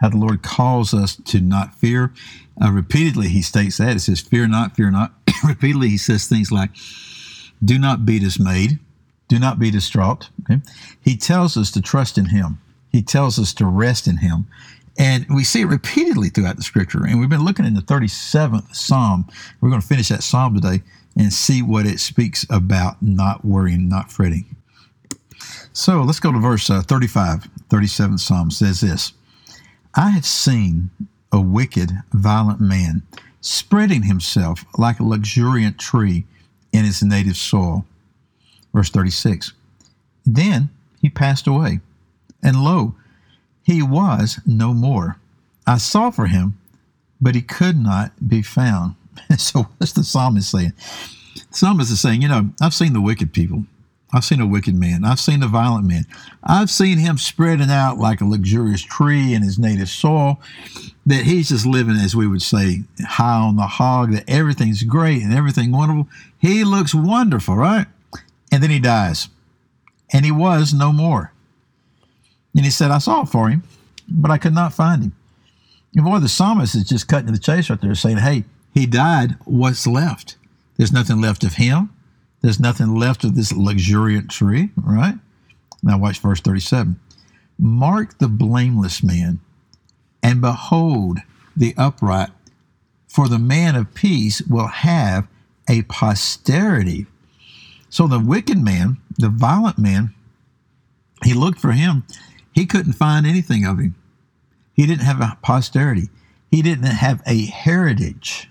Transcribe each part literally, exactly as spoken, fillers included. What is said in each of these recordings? How the Lord calls us to not fear. Uh, repeatedly, he states that. It says, fear not, fear not. Repeatedly, he says things like, do not be dismayed. Do not be distraught. Okay? He tells us to trust in him. He tells us to rest in him. And we see it repeatedly throughout the Scripture. And we've been looking in the thirty-seventh Psalm. We're going to finish that Psalm today and see what it speaks about not worrying, not fretting. So let's go to verse uh, thirty-five. thirty-seventh Psalm says this. I have seen a wicked, violent man spreading himself like a luxuriant tree in its native soil. Verse thirty-six, then he passed away, and lo, he was no more. I sought for him, but he could not be found. So what's the psalmist saying? The psalmist is saying, you know, I've seen the wicked people. I've seen a wicked man. I've seen a violent man. I've seen him spreading out like a luxurious tree in his native soil, that he's just living, as we would say, high on the hog, that everything's great and everything wonderful. He looks wonderful, right? And then he dies. And he was no more. And he said, I sought for him, but I could not find him. And boy, the psalmist is just cutting to the chase right there, saying, hey, he died. What's left? There's nothing left of him. There's nothing left of this luxuriant tree, right? Now watch verse thirty-seven. Mark the blameless man, and behold the upright, for the man of peace will have a posterity. So the wicked man, the violent man, he looked for him. He couldn't find anything of him. He didn't have a posterity. He didn't have a heritage.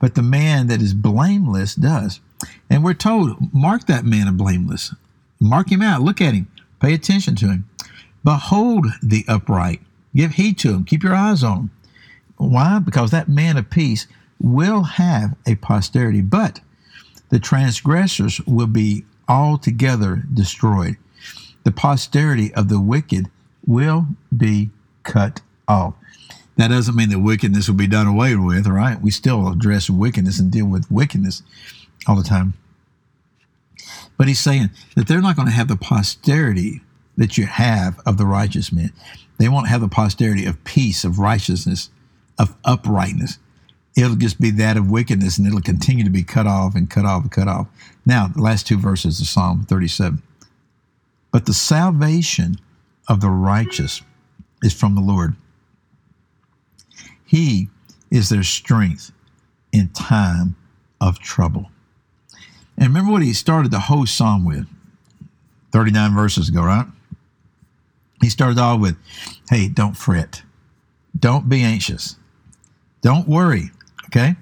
But the man that is blameless does. And we're told, mark that man of blameless. Mark him out. Look at him. Pay attention to him. Behold the upright. Give heed to him. Keep your eyes on him. Why? Because that man of peace will have a posterity, but the transgressors will be altogether destroyed. The posterity of the wicked will be cut off. That doesn't mean that wickedness will be done away with, right? We still address wickedness and deal with wickedness all the time. But he's saying that they're not going to have the posterity that you have of the righteous man. They won't have the posterity of peace, of righteousness, of uprightness. It'll just be that of wickedness, and it'll continue to be cut off and cut off and cut off. Now, the last two verses of Psalm thirty-seven. But the salvation of the righteous is from the Lord. He is their strength in time of trouble. And remember what he started the whole psalm with, thirty-nine verses ago, right? He started all with, hey, don't fret. Don't be anxious. Don't worry, okay?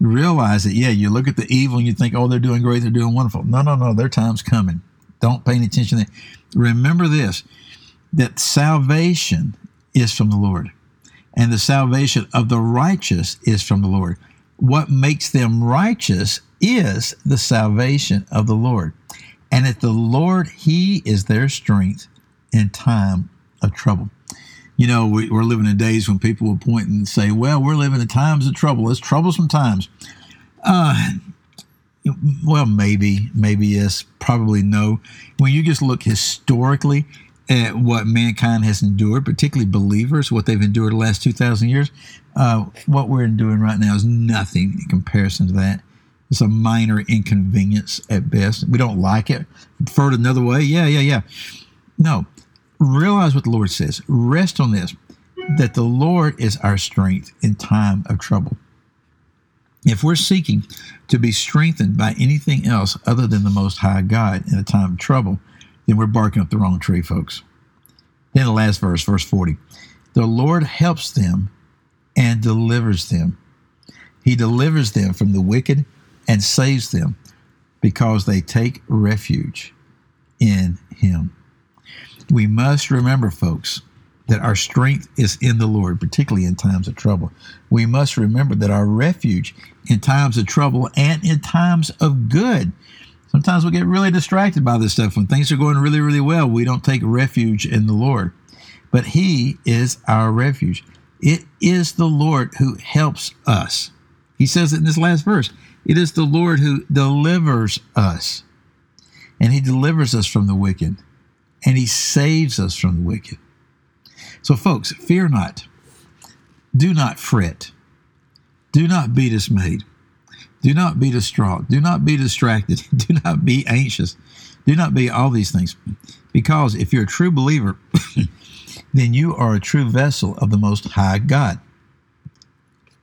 Realize that, yeah, you look at the evil and you think, oh, they're doing great, they're doing wonderful. No, no, no, their time's coming. Don't pay any attention to that. Remember this, that salvation is from the Lord, and the salvation of the righteous is from the Lord. What makes them righteous is the salvation of the Lord. And at the Lord, he is their strength in time of trouble. You know, we, we're living in days when people will point and say, well, we're living in times of trouble. It's troublesome times. Uh, well, maybe, maybe yes, probably no. When you just look historically at what mankind has endured, particularly believers, what they've endured the last two thousand years, uh, what we're enduring right now is nothing in comparison to that. It's a minor inconvenience at best. We don't like it. Prefer it another way. Yeah, yeah, yeah. No. Realize what the Lord says. Rest on this, that the Lord is our strength in time of trouble. If we're seeking to be strengthened by anything else other than the Most High God in a time of trouble, then we're barking up the wrong tree, folks. Then the last verse, verse forty. The Lord helps them and delivers them. He delivers them from the wicked and saves them because they take refuge in him. We must remember, folks, that our strength is in the Lord, particularly in times of trouble. We must remember that our refuge in times of trouble and in times of good. Sometimes we get really distracted by this stuff. When things are going really, really well, we don't take refuge in the Lord. But he is our refuge. It is the Lord who helps us. He says it in this last verse. It is the Lord who delivers us. And he delivers us from the wicked. And he saves us from the wicked. So folks, fear not. Do not fret. Do not be dismayed. Do not be distraught. Do not be distracted. Do not be anxious. Do not be all these things. Because if you're a true believer, then you are a true vessel of the Most High God.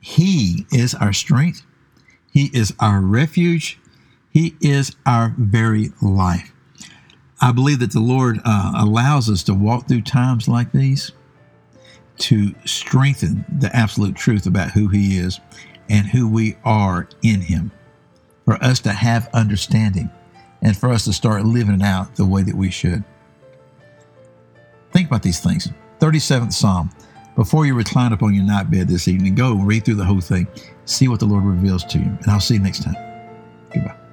He is our strength. He is our refuge. He is our very life. I believe that the Lord uh, allows us to walk through times like these to strengthen the absolute truth about who he is and who we are in him, for us to have understanding and for us to start living it out the way that we should. Think about these things. thirty-seventh Psalm. Before you recline upon your night bed this evening, go read through the whole thing. See what the Lord reveals to you. And I'll see you next time. Goodbye.